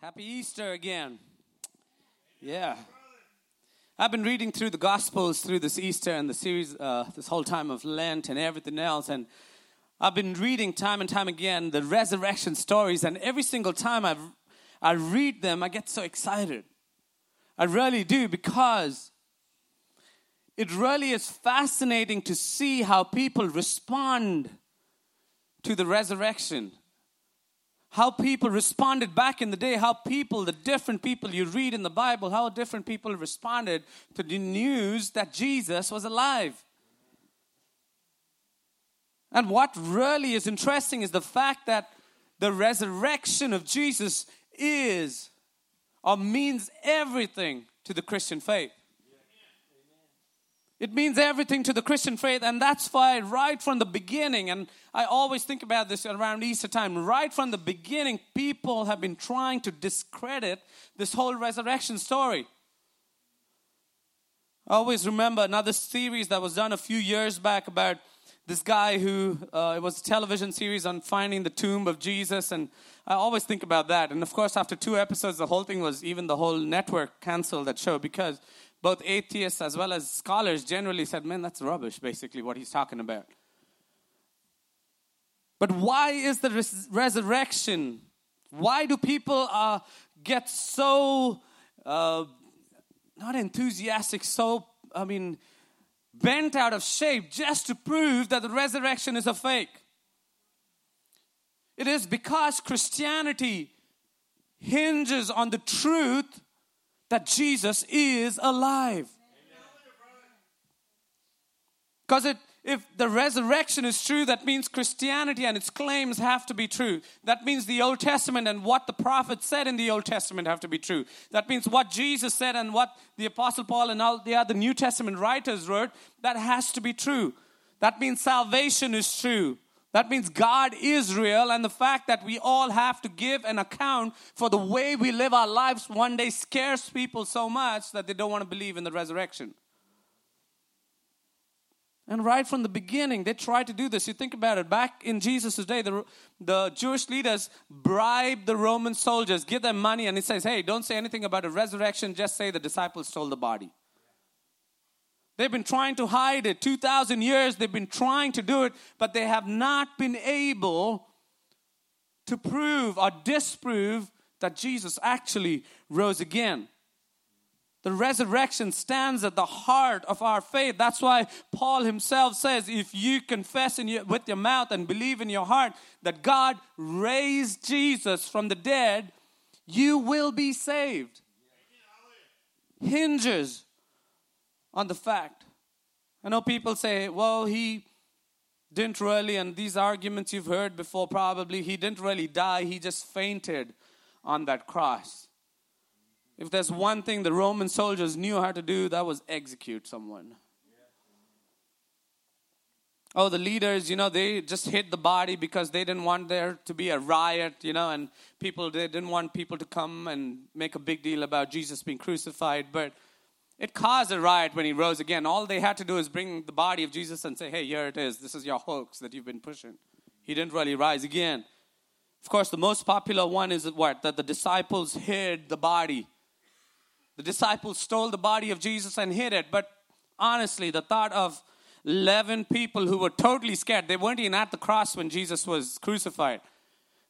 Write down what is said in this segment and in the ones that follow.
Happy Easter again. Yeah. I've been reading through the Gospels through this Easter and the series, this whole time of Lent and everything else. And I've been reading time and time again the resurrection stories. And every single time I read them, I get so excited. I really do, because it really is fascinating to see how people respond to the resurrection. How people responded back in the day, how people, the different people you read in the Bible, how different people responded to the news that Jesus was alive. And what really is interesting is the fact that the resurrection of Jesus is or means everything to the Christian faith. It means everything to the Christian faith, and that's why right from the beginning, and I always think about this around Easter time, right from the beginning, people have been trying to discredit this whole resurrection story. I always remember another series that was done a few years back about this guy who, it was a television series on finding the tomb of Jesus, and I always think about that. And of course, after 2 episodes, the whole thing was, even the whole network canceled that show because both atheists as well as scholars generally said, man, that's rubbish, basically, what he's talking about. But why is the resurrection? Why do people get so, not enthusiastic, bent out of shape just to prove that the resurrection is a fake? It is because Christianity hinges on the truth that Jesus is alive. Because if the resurrection is true, that means Christianity and its claims have to be true. That means the Old Testament and what the prophets said in the Old Testament have to be true. That means what Jesus said and what the Apostle Paul and all the other New Testament writers wrote, that has to be true. That means salvation is true. That means God is real, and the fact that we all have to give an account for the way we live our lives one day scares people so much that they don't want to believe in the resurrection. And right from the beginning, they tried to do this. You think about it. Back in Jesus' day, the Jewish leaders bribed the Roman soldiers, give them money, and it says, hey, don't say anything about a resurrection, just say the disciples stole the body. They've been trying to hide it. 2,000 years they've been trying to do it, but they have not been able to prove or disprove that Jesus actually rose again. The resurrection stands at the heart of our faith. That's why Paul himself says, if you confess with your mouth and believe in your heart that God raised Jesus from the dead, you will be saved. Hinges on the fact. I know people say, well, he didn't really, and these arguments you've heard before probably, he didn't really die, he just fainted on that cross. If there's one thing the Roman soldiers knew how to do, that was execute someone. Oh, the leaders, they just hid the body because they didn't want there to be a riot, and they didn't want people to come and make a big deal about Jesus being crucified, but it caused a riot when he rose again. All they had to do is bring the body of Jesus and say, hey, here it is. This is your hoax that you've been pushing. He didn't really rise again. Of course, the most popular one is what? That the disciples hid the body. The disciples stole the body of Jesus and hid it. But honestly, the thought of 11 people who were totally scared. They weren't even at the cross when Jesus was crucified.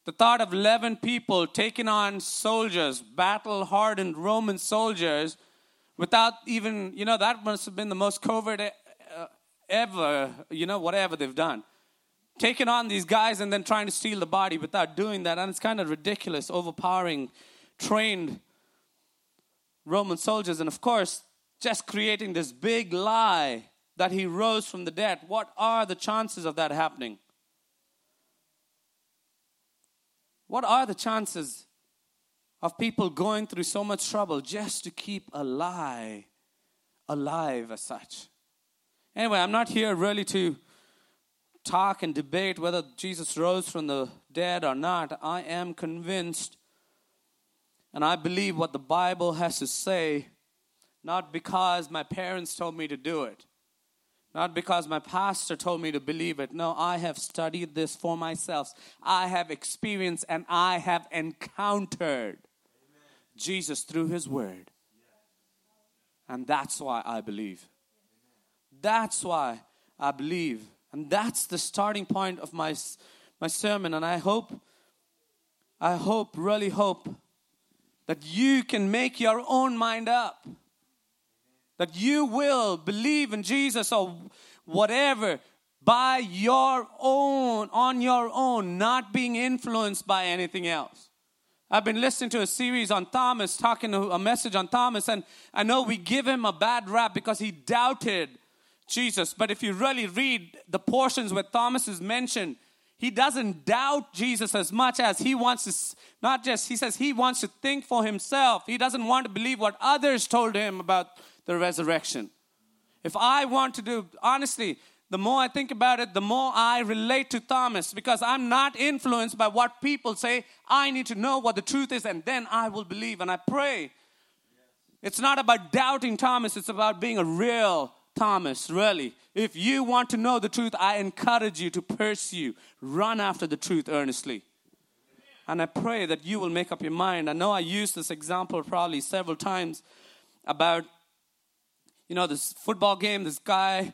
The thought of 11 people taking on soldiers, battle-hardened Roman soldiers, without even, that must have been the most covert ever, whatever they've done. Taking on these guys and then trying to steal the body without doing that. And it's kind of ridiculous, overpowering, trained Roman soldiers. And of course, just creating this big lie that he rose from the dead. What are the chances of that happening? What are the chances of people going through so much trouble just to keep a lie alive as such? Anyway, I'm not here really to talk and debate whether Jesus rose from the dead or not. I am convinced, and I believe what the Bible has to say, not because my parents told me to do it, not because my pastor told me to believe it. No, I have studied this for myself. I have experienced and I have encountered. Jesus through His Word. And that's why I believe. That's why I believe. And that's the starting point of my sermon. And I really hope that you can make your own mind up. That you will believe in Jesus or whatever by your own, on your own, not being influenced by anything else. I've been listening to a series on Thomas, a message on Thomas, and I know we give him a bad rap because he doubted Jesus. But if you really read the portions where Thomas is mentioned, he doesn't doubt Jesus as much as he wants to, he says he wants to think for himself. He doesn't want to believe what others told him about the resurrection. If I want to do, honestly, the more I think about it, the more I relate to Thomas, because I'm not influenced by what people say. I need to know what the truth is, and then I will believe, and I pray. Yes. It's not about doubting Thomas. It's about being a real Thomas, really. If you want to know the truth, I encourage you to pursue, run after the truth earnestly. And I pray that you will make up your mind. I know I used this example probably several times about, this football game, this guy,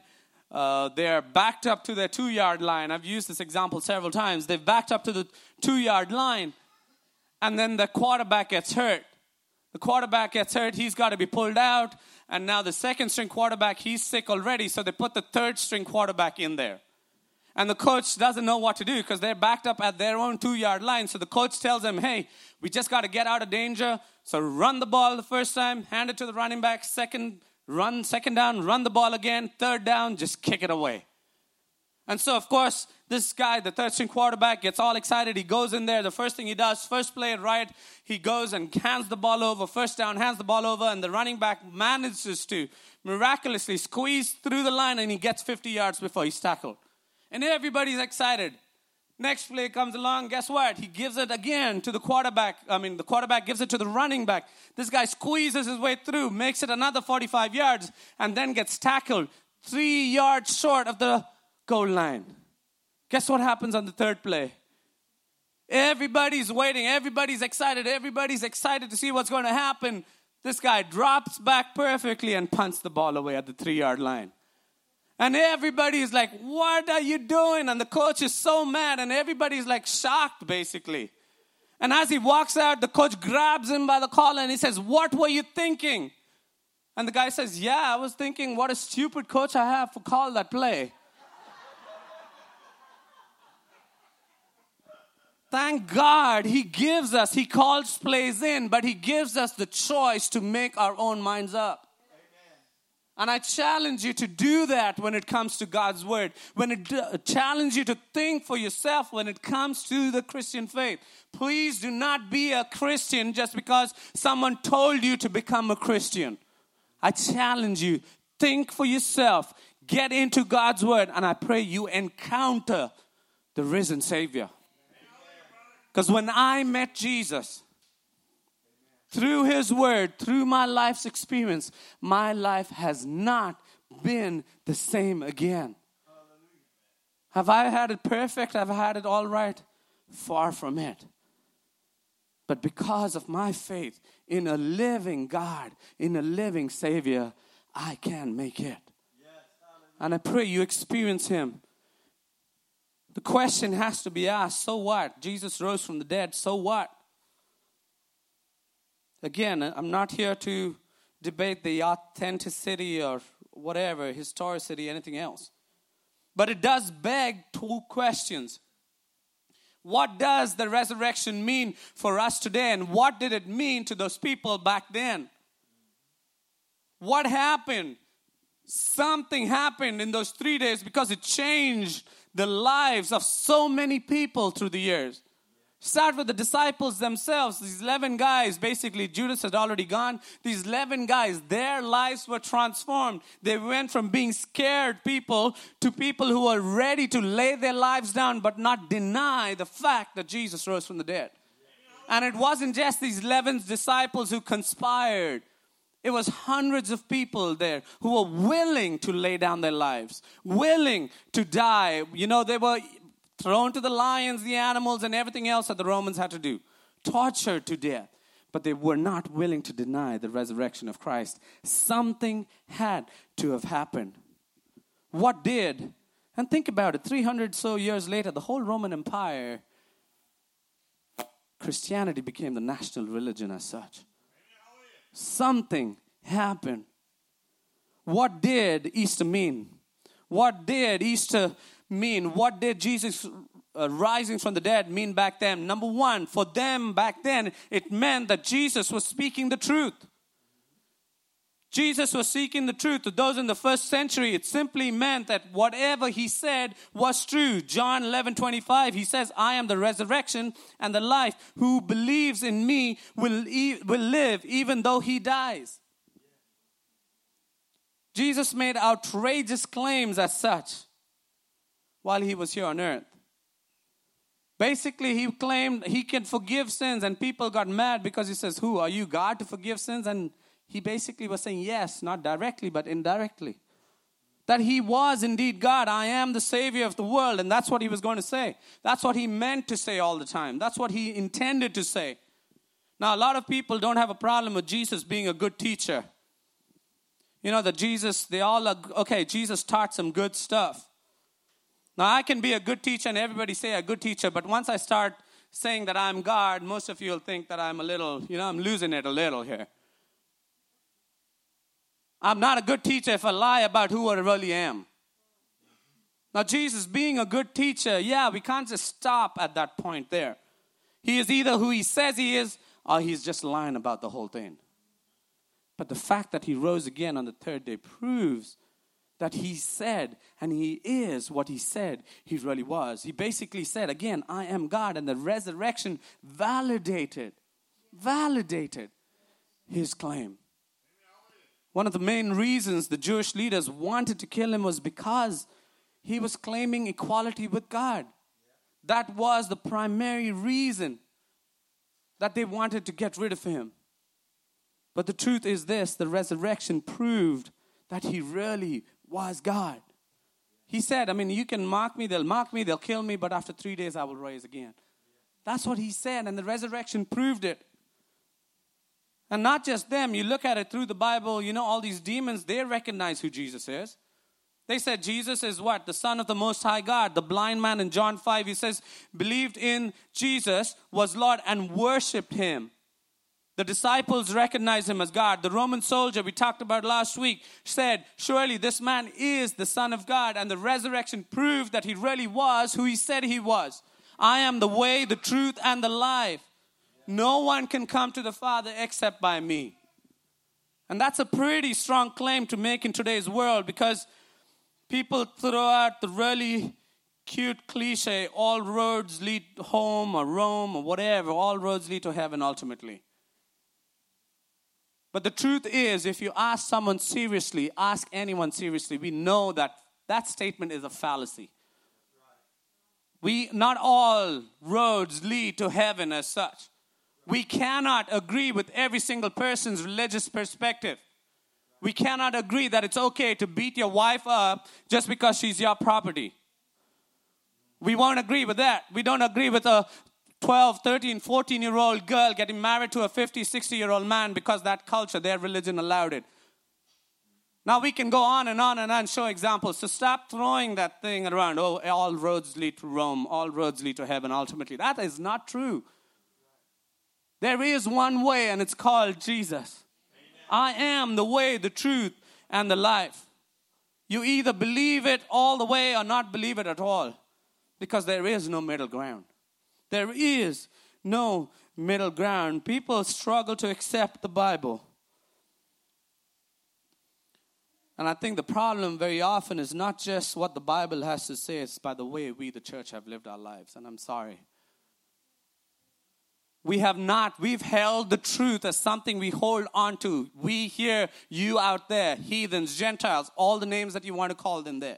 they're backed up to their 2-yard line. I've used this example several times. They've backed up to the 2-yard line, and then the quarterback gets hurt. The quarterback gets hurt. He's got to be pulled out. And now the second-string quarterback, he's sick already, so they put the third-string quarterback in there. And the coach doesn't know what to do because they're backed up at their own 2-yard line. So the coach tells them, hey, we just got to get out of danger. So run the ball the first time, hand it to the running back. Second down, run the ball again. Third down, just kick it away. And so, of course, this guy, the third-string quarterback, gets all excited. He goes in there. The first thing he does, first play right, he goes and hands the ball over. First down, hands the ball over. And the running back manages to miraculously squeeze through the line, and he gets 50 yards before he's tackled. And everybody's excited. Next play comes along. Guess what? He gives it again to the quarterback. The quarterback gives it to the running back. This guy squeezes his way through, makes it another 45 yards, and then gets tackled 3 yards short of the goal line. Guess what happens on the third play? Everybody's waiting. Everybody's excited. Everybody's excited to see what's going to happen. This guy drops back perfectly and punts the ball away at the 3-yard line. And everybody's like, what are you doing? And the coach is so mad, and everybody's like shocked, basically. And as he walks out, the coach grabs him by the collar and he says, what were you thinking? And the guy says, yeah, I was thinking what a stupid coach I have for call that play. Thank God he calls plays in, but he gives us the choice to make our own minds up. And I challenge you to do that when it comes to God's Word. Challenge you to think for yourself when it comes to the Christian faith. Please do not be a Christian just because someone told you to become a Christian. I challenge you, think for yourself. Get into God's Word, and I pray you encounter the risen Savior. Because when I met Jesus, through His Word, through my life's experience, my life has not been the same again. Hallelujah. Have I had it perfect? Have I had it all right? Far from it. But because of my faith in a living God, in a living Savior, I can make it. Yes, and I pray you experience Him. The question has to be asked, so what? Jesus rose from the dead, so what? Again, I'm not here to debate the authenticity or whatever, historicity, anything else. But it does beg two questions. What does the resurrection mean for us today? And what did it mean to those people back then? What happened? Something happened in those 3 days because it changed the lives of so many people through the years. Start with the disciples themselves. These 11 guys, basically Judas had already gone. These 11 guys, their lives were transformed. They went from being scared people to people who were ready to lay their lives down but not deny the fact that Jesus rose from the dead. And it wasn't just these 11 disciples who conspired. It was hundreds of people there who were willing to lay down their lives, willing to die. They were thrown to the lions, the animals, and everything else that the Romans had to do. Tortured to death. but they were not willing to deny the resurrection of Christ. Something had to have happened. What did? And think about it, 300 so years later, the whole Roman Empire, Christianity became the national religion as such. Something happened. What did Easter mean? What did Easter mean? What did Jesus rising from the dead mean back then? Number one, for them back then, it meant that Jesus was speaking the truth. Jesus was seeking the truth. To those in the first century, it simply meant that whatever he said was true. John 11:25, he says, I am the resurrection and the life. Who believes in me will live even though he dies. Jesus made outrageous claims as such while he was here on earth. Basically, he claimed he can forgive sins, and people got mad because he says, who are you, God, to forgive sins? And he basically was saying yes, not directly, but indirectly. That he was indeed God. I am the Savior of the world. And that's what he was going to say. That's what he meant to say all the time. That's what he intended to say. Now, a lot of people don't have a problem with Jesus being a good teacher. You know, that Jesus, they all are, okay, Jesus taught some good stuff. Now, I can be a good teacher and everybody say a good teacher. But once I start saying that I'm God, most of you will think that I'm a little, you know, I'm losing it a little here. I'm not a good teacher if I lie about who I really am. Now, Jesus being a good teacher, yeah, we can't just stop at that point there. He is either who he says he is or he's just lying about the whole thing. But the fact that he rose again on the third day proves that he said and he is what he said he really was. He basically said, again, I am God, and the resurrection validated his claim. One of the main reasons the Jewish leaders wanted to kill him was because he was claiming equality with God. That was the primary reason that they wanted to get rid of him. But the truth is this, the resurrection proved that he really was God. He said, I mean, you can mock me, they'll kill me, but after 3 days I will rise again. That's what he said, and the resurrection proved it. And not just them, you look at it through the Bible, you know, all these demons, they recognize who Jesus is. They said Jesus is what? The Son of the Most High God. The blind man in John 5, he says, believed in Jesus, was Lord, and worshipped him. The disciples recognized him as God. The Roman soldier we talked about last week said, surely this man is the Son of God. And the resurrection proved that he really was who he said he was. I am the way, the truth, and the life. No one can come to the Father except by me. And that's a pretty strong claim to make in today's world, because people throw out the really cute cliche, all roads lead home or Rome or whatever. All roads lead to heaven ultimately. But the truth is, if you ask someone seriously, ask anyone seriously, we know that that statement is a fallacy. Not all roads lead to heaven as such. We cannot agree with every single person's religious perspective. We cannot agree that it's okay to beat your wife up just because she's your property. We won't agree with that. We don't agree with a 12, 13, 14-year-old girl getting married to a 50, 60-year-old man because that culture, their religion allowed it. Now we can go on and on and on, show examples. So stop throwing that thing around. Oh, all roads lead to Rome. All roads lead to heaven ultimately. That is not true. There is one way, and it's called Jesus. Amen. I am the way, the truth, and the life. You either believe it all the way or not believe it at all, because there is no middle ground. There is no middle ground. People struggle to accept the Bible. And I think the problem very often is not just what the Bible has to say, it's by the way we, the church, have lived our lives. And I'm sorry. We've held the truth as something we hold on to. We here, you out there, heathens, Gentiles, all the names that you want to call them there.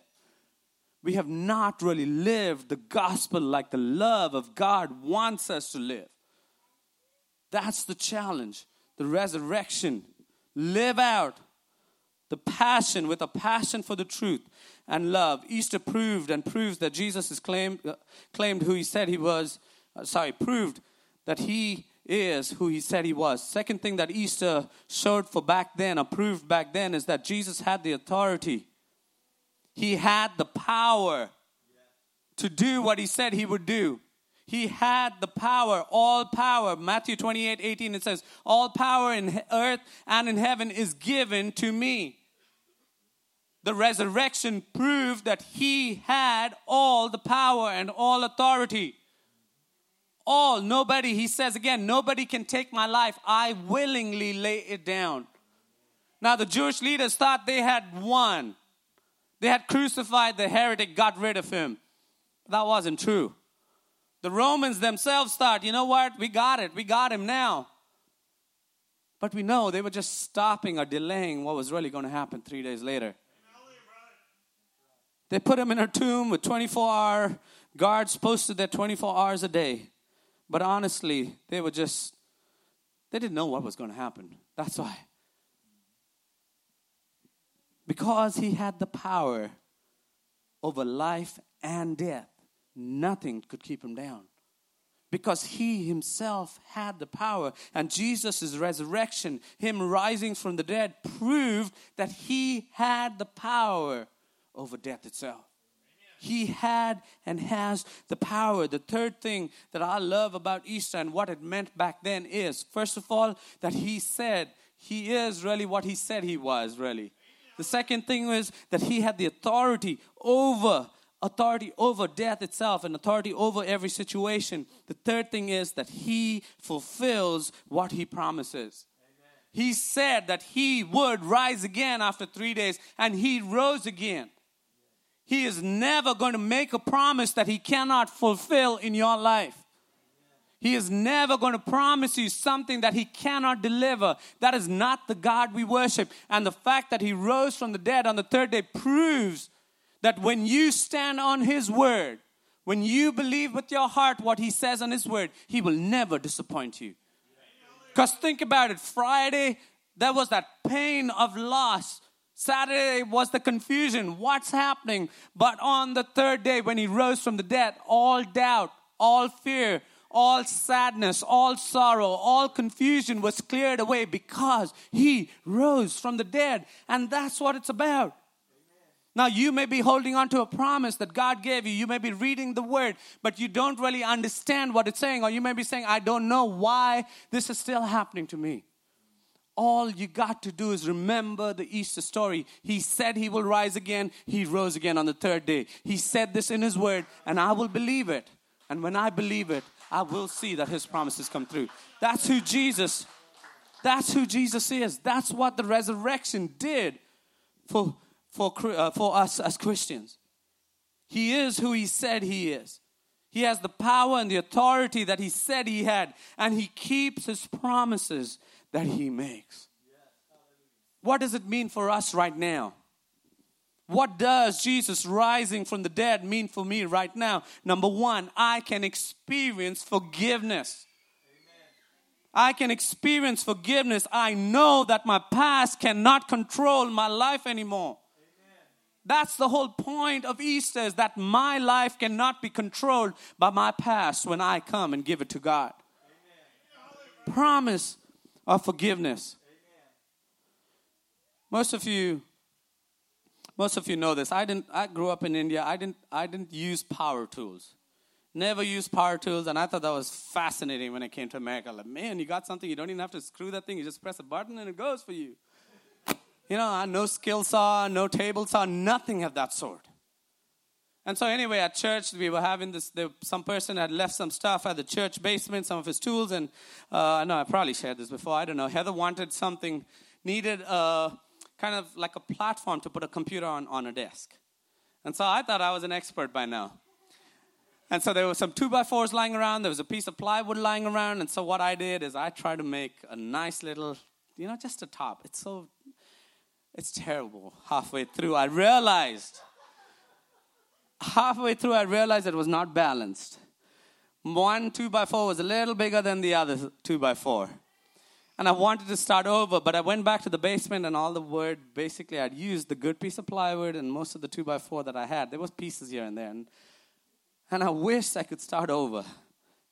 We have not really lived the gospel like the love of God wants us to live. That's the challenge. The resurrection. Live out the passion with a passion for the truth and love. Easter proved and proves that Jesus is claimed who he said he was. Proved that he is who he said he was. Second thing that Easter showed for back then, approved back then, is that Jesus had the authority. He had the power to do what he said he would do. He had the power, all power. Matthew 28:18, it says, all power in earth and in heaven is given to me. The resurrection proved that he had all the power and all authority. All, nobody, he says again, nobody can take my life. I willingly lay it down. Now the Jewish leaders thought they had won. They had crucified the heretic, got rid of him. That wasn't true. The Romans themselves thought, you know what, we got it. We got him now. But we know they were just stopping or delaying what was really going to happen 3 days later. They put him in a tomb with 24-hour guards posted there 24 hours a day. But honestly, they didn't know what was going to happen. That's why. Because he had the power over life and death. Nothing could keep him down. Because he himself had the power. And Jesus' resurrection, him rising from the dead, proved that he had the power over death itself. Amen. He had and has the power. The third thing that I love about Easter and what it meant back then is, first of all, that he said he is really what he said he was really. Amen. The second thing is that he had the authority over death itself and authority over every situation. The third thing is that he fulfills what he promises. Amen. He said that he would rise again after 3 days, and he rose again. He is never going to make a promise that he cannot fulfill in your life. He is never going to promise you something that he cannot deliver. That is not the God we worship. And the fact that he rose from the dead on the third day proves that when you stand on his word, when you believe with your heart what he says on his word, he will never disappoint you. Because think about it, Friday, there was that pain of loss. Saturday was the confusion. What's happening? But on the third day when he rose from the dead, all doubt, all fear, all sadness, all sorrow, all confusion was cleared away because he rose from the dead. And that's what it's about. Amen. Now you may be holding on to a promise that God gave you. You may be reading the word, but you don't really understand what it's saying. Or you may be saying, I don't know why this is still happening to me. All you got to do is remember the Easter story. He said he will rise again. He rose again on the third day. He said this in his word, and I will believe it. And when I believe it, I will see that his promises come through. That's who Jesus is. That's what the resurrection did for us as Christians. He is who he said he is. He has the power and the authority that he said he had, and he keeps his promises that he makes. What does it mean for us right now? What does Jesus rising from the dead mean for me right now? Number one, I can experience forgiveness. Amen. I can experience forgiveness. I know that my past cannot control my life anymore. Amen. That's the whole point of Easter, is that my life cannot be controlled by my past when I come and give it to God. Amen. Promise of forgiveness. Amen. Most of you know this. I grew up in India. I didn't use power tools. Never used power tools, and I thought that was fascinating when I came to America. Like, man, you got something, you don't even have to screw that thing. You just press a button and it goes for you. You know, no skill saw, no table saw, nothing of that sort. And so anyway, at church, we were having this, some person had left some stuff at the church basement, some of his tools, and I probably shared this before, I don't know. Heather wanted something, needed kind of like a platform to put a computer on a desk. And so I thought I was an expert by now. And so there were some 2x4s lying around, there was a piece of plywood lying around, and so what I did is I tried to make a nice little, you know, just a top. It's terrible. Halfway through, I realized it was not balanced. One 2x4 was a little bigger than the other 2x4. And I wanted to start over, but I went back to the basement and all the wood, basically I'd used the good piece of plywood and most of the 2x4 that I had. There was pieces here and there. And I wish I could start over.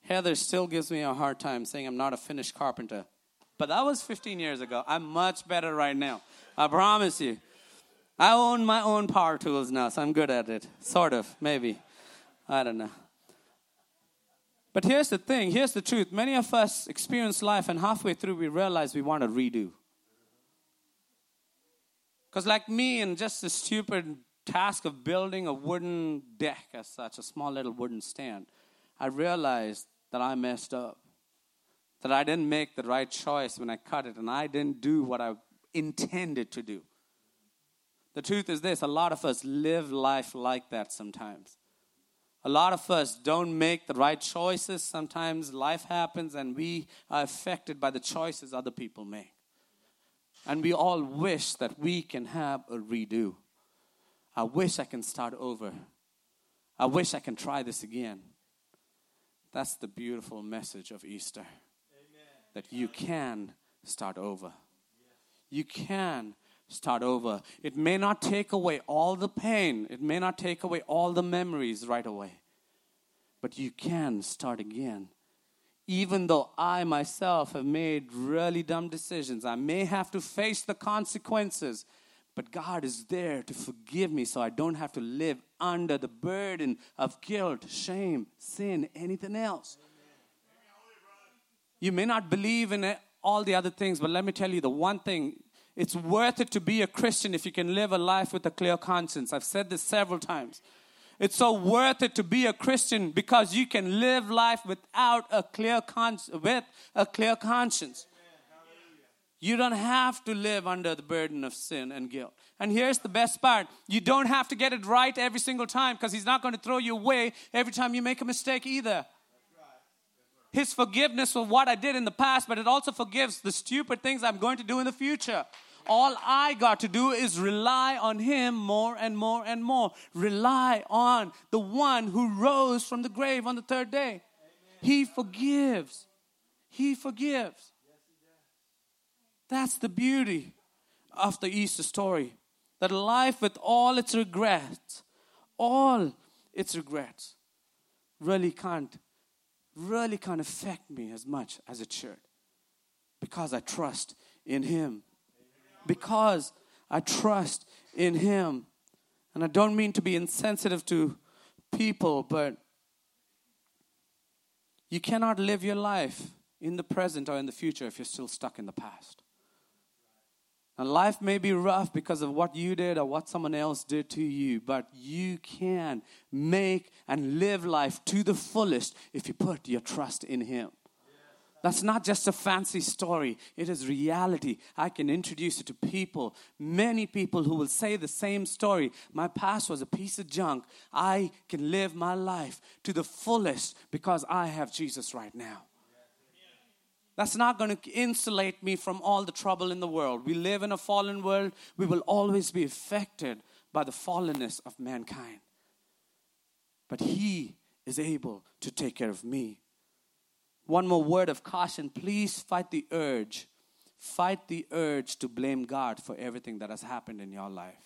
Heather still gives me a hard time saying I'm not a finished carpenter. But that was 15 years ago. I'm much better right now. I promise you. I own my own power tools now, so I'm good at it. Sort of, maybe. I don't know. But here's the thing. Here's the truth. Many of us experience life, and halfway through, we realize we want to redo. Because like me and just the stupid task of building a wooden deck as such, a small little wooden stand, I realized that I messed up, that I didn't make the right choice when I cut it, and I didn't do what I intended to do. The truth is this, a lot of us live life like that sometimes. A lot of us don't make the right choices. Sometimes life happens and we are affected by the choices other people make. And we all wish that we can have a redo. I wish I can start over. I wish I can try this again. That's the beautiful message of Easter. Amen. That you can start over. You can start over. It may not take away all the pain. It may not take away all the memories right away. But you can start again. Even though I myself have made really dumb decisions, I may have to face the consequences. But God is there to forgive me so I don't have to live under the burden of guilt, shame, sin, anything else. You may not believe in all the other things, but let me tell you the one thing. It's worth it to be a Christian if you can live a life with a clear conscience. I've said this several times. It's so worth it to be a Christian because you can live life without a clear conscience. You don't have to live under the burden of sin and guilt. And here's the best part. You don't have to get it right every single time because He's not going to throw you away every time you make a mistake either. His forgiveness for what I did in the past, but it also forgives the stupid things I'm going to do in the future. All I got to do is rely on Him more and more and more. Rely on the one who rose from the grave on the third day. He forgives. He forgives. That's the beauty of the Easter story. That life with all its regrets, really can't affect me as much as it should. Because I trust in Him. Because I trust in Him. And I don't mean to be insensitive to people, but you cannot live your life in the present or in the future if you're still stuck in the past. And life may be rough because of what you did or what someone else did to you, but you can make and live life to the fullest if you put your trust in Him. That's not just a fancy story. It is reality. I can introduce it to people, many people who will say the same story. My past was a piece of junk. I can live my life to the fullest because I have Jesus right now. That's not going to insulate me from all the trouble in the world. We live in a fallen world. We will always be affected by the fallenness of mankind. But He is able to take care of me. One more word of caution. Please fight the urge. Fight the urge to blame God for everything that has happened in your life.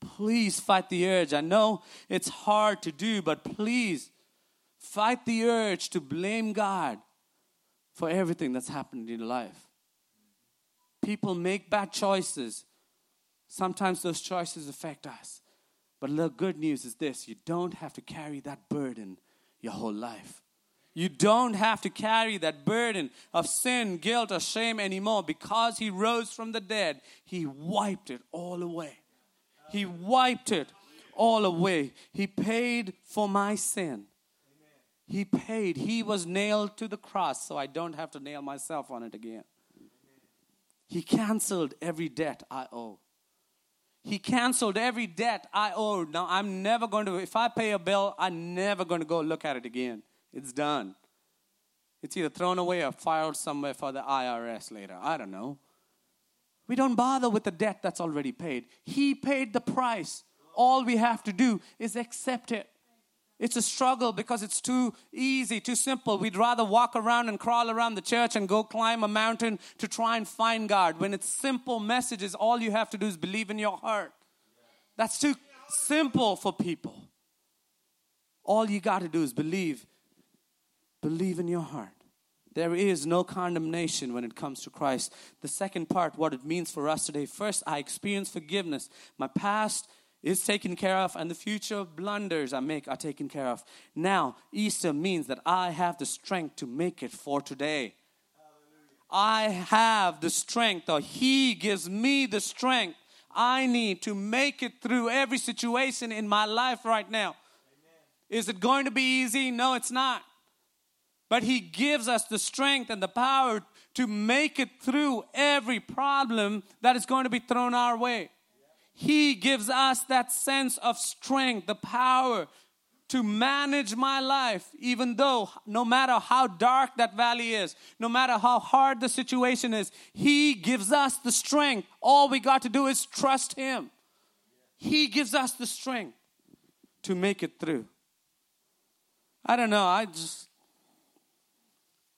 Please fight the urge. I know it's hard to do, but please fight the urge to blame God for everything that's happened in your life. People make bad choices. Sometimes those choices affect us. But the good news is this. You don't have to carry that burden your whole life. You don't have to carry that burden of sin, guilt, or shame anymore. Because He rose from the dead, He wiped it all away. He wiped it all away. He paid for my sin. He paid. He was nailed to the cross, so I don't have to nail myself on it again. He canceled every debt I owe. He canceled every debt I owed. Now, I'm never going to, if I pay a bill, I'm never going to go look at it again. It's done. It's either thrown away or filed somewhere for the IRS later. I don't know. We don't bother with the debt that's already paid. He paid the price. All we have to do is accept it. It's a struggle because it's too easy, too simple. We'd rather walk around and crawl around the church and go climb a mountain to try and find God. When it's simple messages, all you have to do is believe in your heart. That's too simple for people. All you got to do is believe Believe in your heart. There is no condemnation when it comes to Christ. The second part, what it means for us today. First, I experience forgiveness. My past is taken care of, and the future blunders I make are taken care of. Now, Easter means that I have the strength to make it for today. I have the strength, or He gives me the strength I need to make it through every situation in my life right now. Amen. Is it going to be easy? No, it's not. But He gives us the strength and the power to make it through every problem that is going to be thrown our way. He gives us that sense of strength, the power to manage my life, even though no matter how dark that valley is, no matter how hard the situation is, He gives us the strength. All we got to do is trust Him. He gives us the strength to make it through. I don't know, I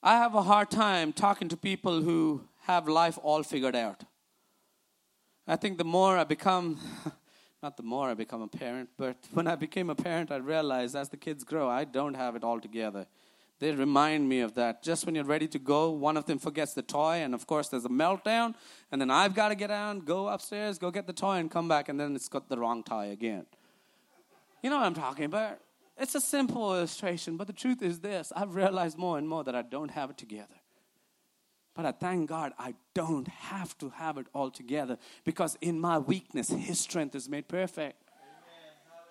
have a hard time talking to people who have life all figured out. I think not the more I become a parent, but when I became a parent, I realized as the kids grow, I don't have it all together. They remind me of that. Just when you're ready to go, one of them forgets the toy, and of course there's a meltdown, and then I've got to get out, go upstairs, go get the toy, and come back, and then it's got the wrong toy again. You know what I'm talking about? It's a simple illustration, but the truth is this. I've realized more and more that I don't have it together. But I thank God I don't have to have it all together, because in my weakness, His strength is made perfect.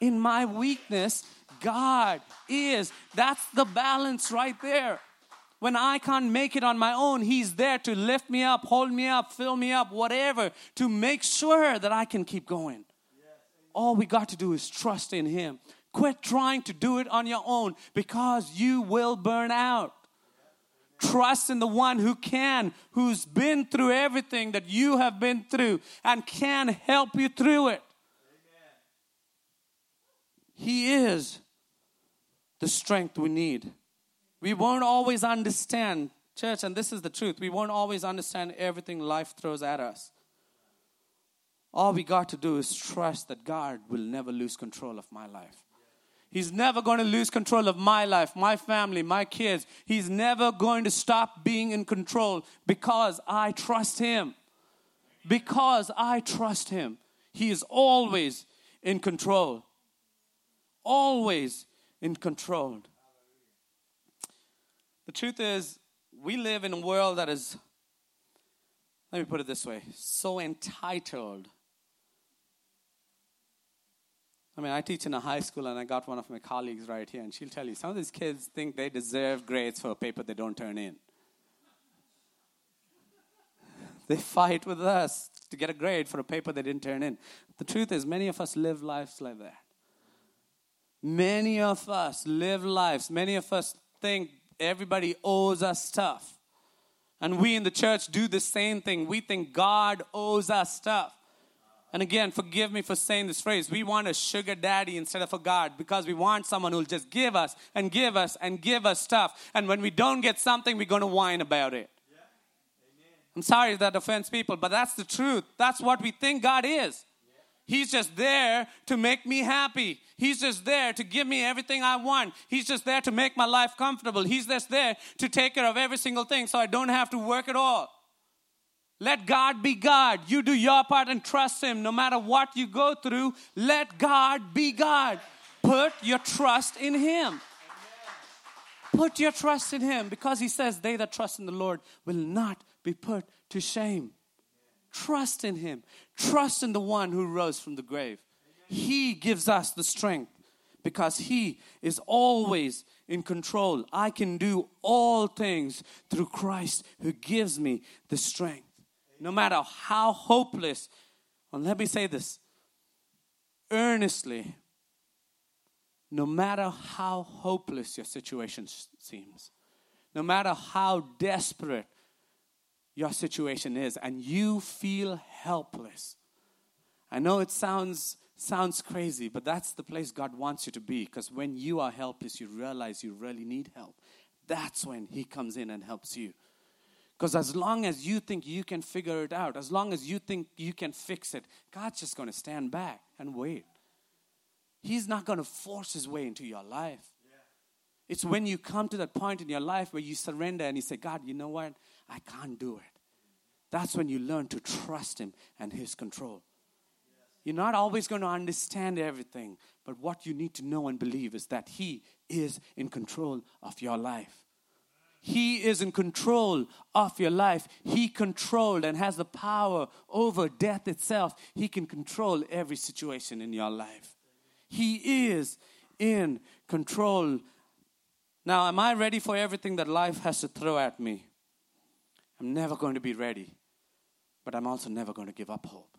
Amen. In my weakness, God is. That's the balance right there. When I can't make it on my own, He's there to lift me up, hold me up, fill me up, whatever, to make sure that I can keep going. Yes. All we got to do is trust in Him. Quit trying to do it on your own, because you will burn out. Trust in the one who can, who's been through everything that you have been through and can help you through it. Amen. He is the strength we need. We won't always understand, church, and this is the truth. We won't always understand everything life throws at us. All we got to do is trust that God will never lose control of my life. He's never going to lose control of my life, my family, my kids. He's never going to stop being in control, because I trust Him. Because I trust Him. He is always in control. Always in control. The truth is, we live in a world that is, let me put it this way, so entitled. I mean, I teach in a high school, and I got one of my colleagues right here, and she'll tell you, some of these kids think they deserve grades for a paper they don't turn in. They fight with us to get a grade for a paper they didn't turn in. The truth is, many of us live lives like that. Many of us live lives. Many of us think everybody owes us stuff. And we in the church do the same thing. We think God owes us stuff. And again, forgive me for saying this phrase. We want a sugar daddy instead of a God, because we want someone who'll just give us and give us and give us stuff. And when we don't get something, we're going to whine about it. Yeah. Amen. I'm sorry if that offends people, but that's the truth. That's what we think God is. Yeah. He's just there to make me happy. He's just there to give me everything I want. He's just there to make my life comfortable. He's just there to take care of every single thing so I don't have to work at all. Let God be God. You do your part and trust Him. No matter what you go through, let God be God. Put your trust in Him. Put your trust in Him, because He says, they that trust in the Lord will not be put to shame. Trust in Him. Trust in the one who rose from the grave. He gives us the strength, because He is always in control. I can do all things through Christ who gives me the strength. No matter how hopeless, and let me say this, earnestly, no matter how hopeless your situation seems, no matter how desperate your situation is, and you feel helpless. I know it sounds crazy, but that's the place God wants you to be, because when you are helpless, you realize you really need help. That's when He comes in and helps you. Because as long as you think you can figure it out, as long as you think you can fix it, God's just going to stand back and wait. He's not going to force His way into your life. It's when you come to that point in your life where you surrender and you say, God, you know what? I can't do it. That's when you learn to trust Him and His control. You're not always going to understand everything, but what you need to know and believe is that He is in control of your life. He is in control of your life. He controlled and has the power over death itself. He can control every situation in your life. He is in control. Now, am I ready for everything that life has to throw at me? I'm never going to be ready, but I'm also never going to give up hope.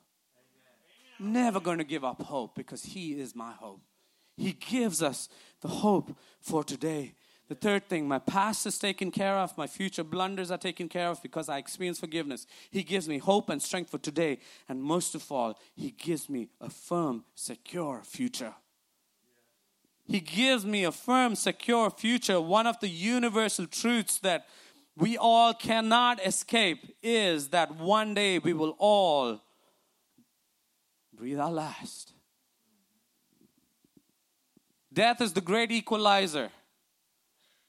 Amen. Never going to give up hope, because He is my hope. He gives us the hope for today. The third thing, my past is taken care of. My future blunders are taken care of because I experience forgiveness. He gives me hope and strength for today. And most of all, He gives me a firm, secure future. He gives me a firm, secure future. One of the universal truths that we all cannot escape is that one day we will all breathe our last. Death is the great equalizer.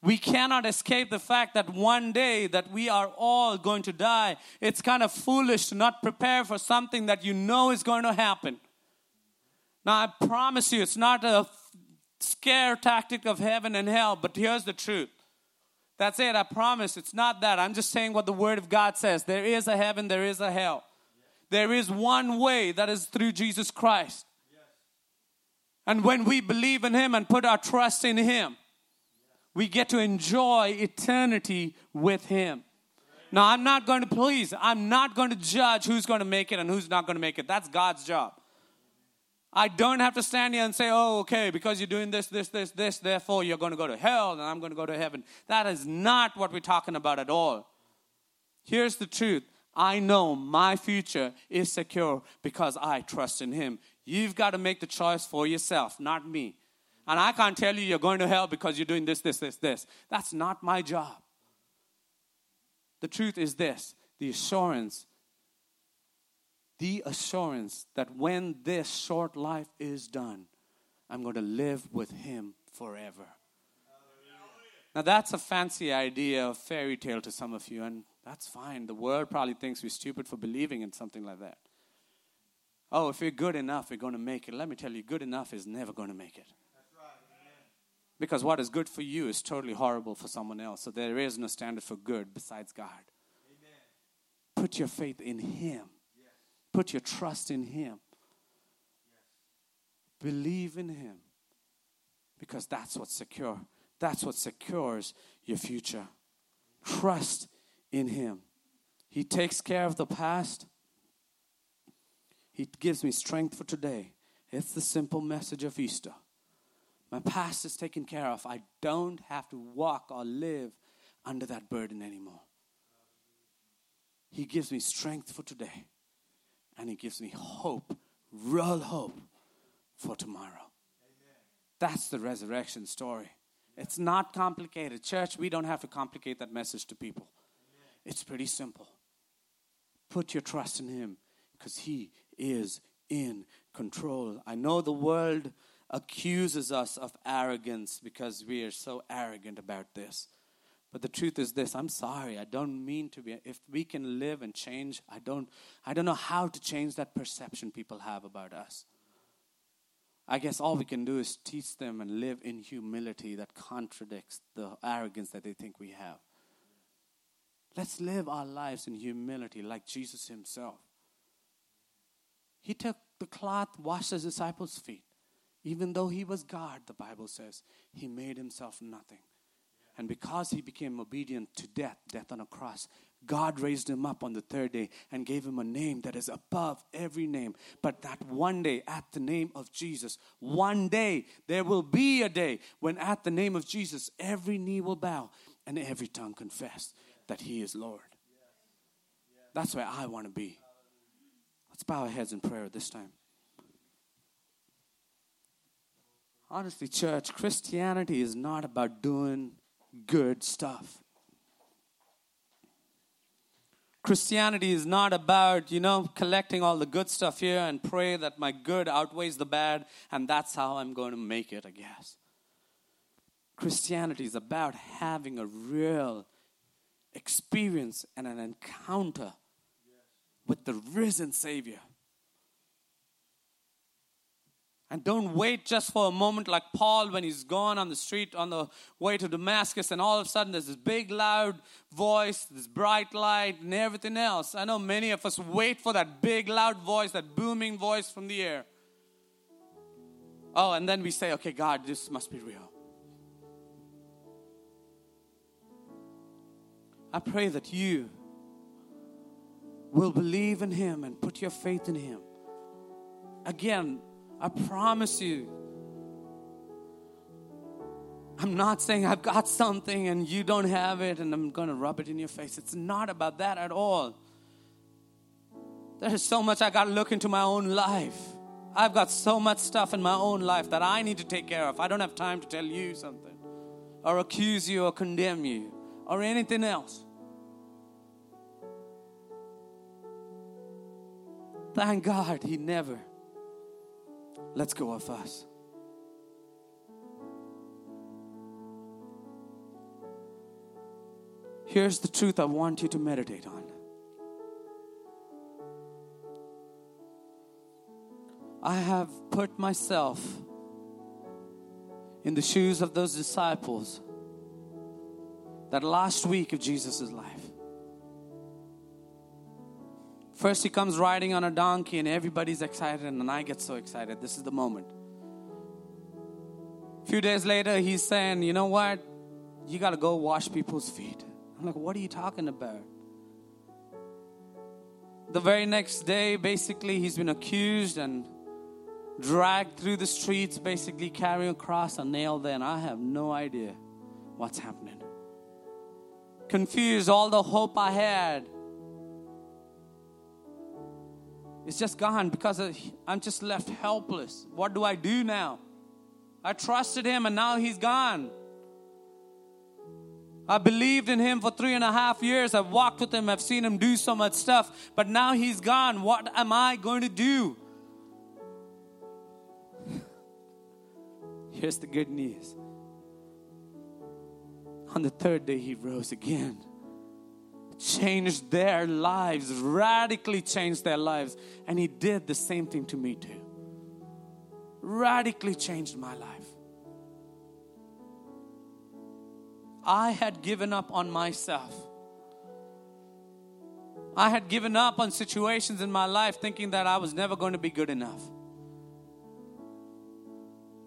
We cannot escape the fact that one day that we are all going to die. It's kind of foolish to not prepare for something that you know is going to happen. Now, I promise you, it's not a scare tactic of heaven and hell, but here's the truth. That's it. I promise. It's not that. I'm just saying what the Word of God says. There is a heaven. There is a hell. There is one way, that is through Jesus Christ. And when we believe in Him and put our trust in Him, we get to enjoy eternity with Him. Now, I'm not going to judge who's going to make it and who's not going to make it. That's God's job. I don't have to stand here and say, oh, okay, because you're doing this, therefore you're going to go to hell and I'm going to go to heaven. That is not what we're talking about at all. Here's the truth. I know my future is secure because I trust in Him. You've got to make the choice for yourself, not me. And I can't tell you you're going to hell because you're doing this. That's not my job. The truth is this, the assurance that when this short life is done, I'm going to live with Him forever. Now, that's a fancy idea, a fairy tale to some of you, and that's fine. The world probably thinks we're stupid for believing in something like that. Oh, if we're good enough, we're going to make it. Let me tell you, good enough is never going to make it. Because what is good for you is totally horrible for someone else. So there is no standard for good besides God. Amen. Put your faith in Him. Yes. Put your trust in Him. Yes. Believe in Him. Because that's what's secure. That's what secures your future. Trust in Him. He takes care of the past. He gives me strength for today. It's the simple message of Easter. My past is taken care of. I don't have to walk or live under that burden anymore. He gives me strength for today. And He gives me hope, real hope, for tomorrow. Amen. That's the resurrection story. It's not complicated. Church, we don't have to complicate that message to people. Amen. It's pretty simple. Put your trust in Him because He is in control. I know the world accuses us of arrogance because we are so arrogant about this. But the truth is this, I'm sorry, I don't mean to be. If we can live and change, I don't know how to change that perception people have about us. I guess all we can do is teach them and live in humility that contradicts the arrogance that they think we have. Let's live our lives in humility like Jesus Himself. He took the cloth, washed His disciples' feet. Even though He was God, the Bible says, He made Himself nothing. And because He became obedient to death on a cross, God raised Him up on the third day and gave Him a name that is above every name. But that one day, at the name of Jesus, one day, there will be a day when at the name of Jesus, every knee will bow and every tongue confess that He is Lord. That's where I want to be. Let's bow our heads in prayer this time. Honestly, church, Christianity is not about doing good stuff. Christianity is not about, collecting all the good stuff here and pray that my good outweighs the bad and that's how I'm going to make it, I guess. Christianity is about having a real experience and an encounter with the risen Savior. And don't wait just for a moment like Paul when he's gone on the street on the way to Damascus, and all of a sudden there's this big loud voice, this bright light and everything else. I know many of us wait for that big loud voice, that booming voice from the air. Oh, and then we say, okay, God, this must be real. I pray that you will believe in Him and put your faith in Him. Again, I promise you, I'm not saying I've got something and you don't have it and I'm going to rub it in your face. It's not about that at all. There is so much I got to look into my own life. I've got so much stuff in my own life that I need to take care of. I don't have time to tell you something or accuse you or condemn you or anything else. Thank God He never lets go of us. Here's the truth I want you to meditate on. I have put myself in the shoes of those disciples that last week of Jesus' life. First He comes riding on a donkey and everybody's excited, and I get so excited. This is the moment. A few days later, He's saying, you know what? You got to go wash people's feet. I'm like, what are you talking about? The very next day, basically, He's been accused and dragged through the streets, basically carrying a cross and nailed there. And I have no idea what's happening. Confused, all the hope I had. It's just gone because I'm just left helpless. What do I do now? I trusted Him and now He's gone. I believed in Him for 3.5 years. I've walked with Him. I've seen Him do so much stuff. But now He's gone. What am I going to do? Here's the good news. On the third day, He rose again. Changed their lives, radically changed their lives. And He did the same thing to me too. Radically changed my life. I had given up on myself. I had given up on situations in my life thinking that I was never going to be good enough.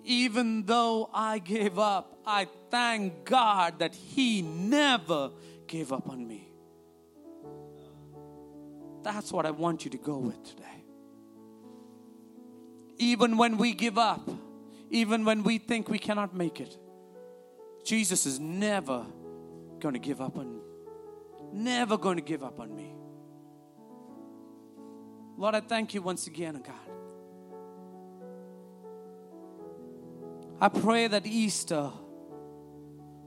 Even though I gave up, I thank God that He never gave up on me. That's what I want you to go with today. Even when we give up, even when we think we cannot make it, Jesus is never going to give up on me. Never going to give up on me. Lord, I thank You once again, God. I pray that Easter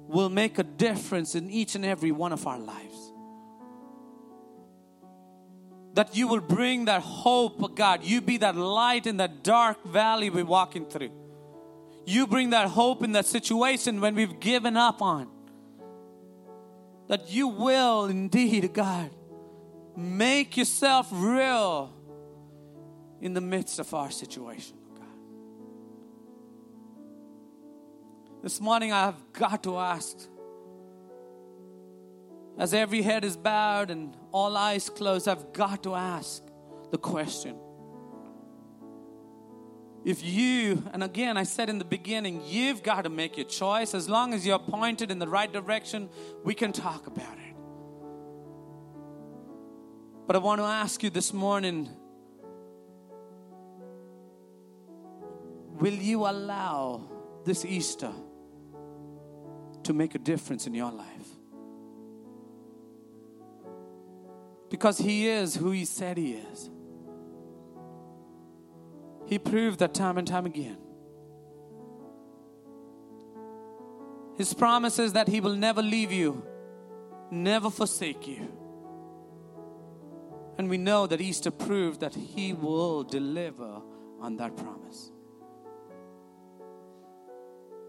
will make a difference in each and every one of our lives. That You will bring that hope, God. You be that light in that dark valley we're walking through. You bring that hope in that situation when we've given up on. That You will indeed, God, make Yourself real in the midst of our situation, God. This morning I've got to ask, as every head is bowed and all eyes closed, I've got to ask the question. If you, and again I said in the beginning, you've got to make your choice. As long as you're pointed in the right direction, we can talk about it. But I want to ask you this morning, will you allow this Easter to make a difference in your life? Because He is who He said He is. He proved that time and time again. His promise is that He will never leave you, never forsake you. And we know that Easter proved that He will deliver on that promise.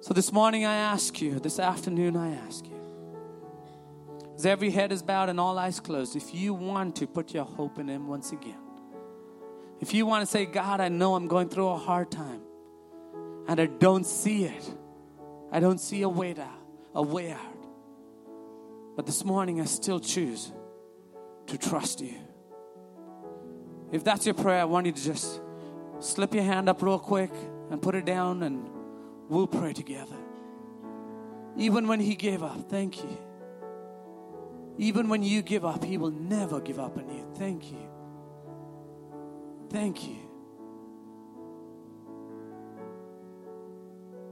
So this morning I ask you, this afternoon I ask you, as every head is bowed and all eyes closed, if you want to put your hope in Him once again, if you want to say, God, I know I'm going through a hard time and I don't see it. I don't see a way out. But this morning I still choose to trust you. If that's your prayer, I want you to just slip your hand up real quick and put it down and we'll pray together. Even when He gave up, thank you. Even when you give up, He will never give up on you. Thank you. Thank you.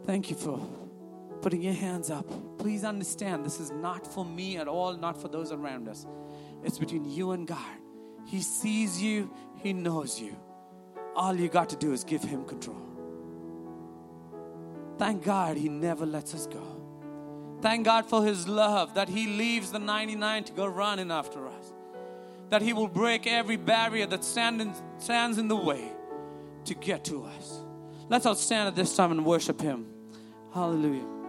Thank you for putting your hands up. Please understand, this is not for me at all, not for those around us. It's between you and God. He sees you. He knows you. All you got to do is give Him control. Thank God He never lets us go. Thank God for His love, that He leaves the 99 to go running after us. That He will break every barrier that stands in the way to get to us. Let's all stand at this time and worship Him. Hallelujah.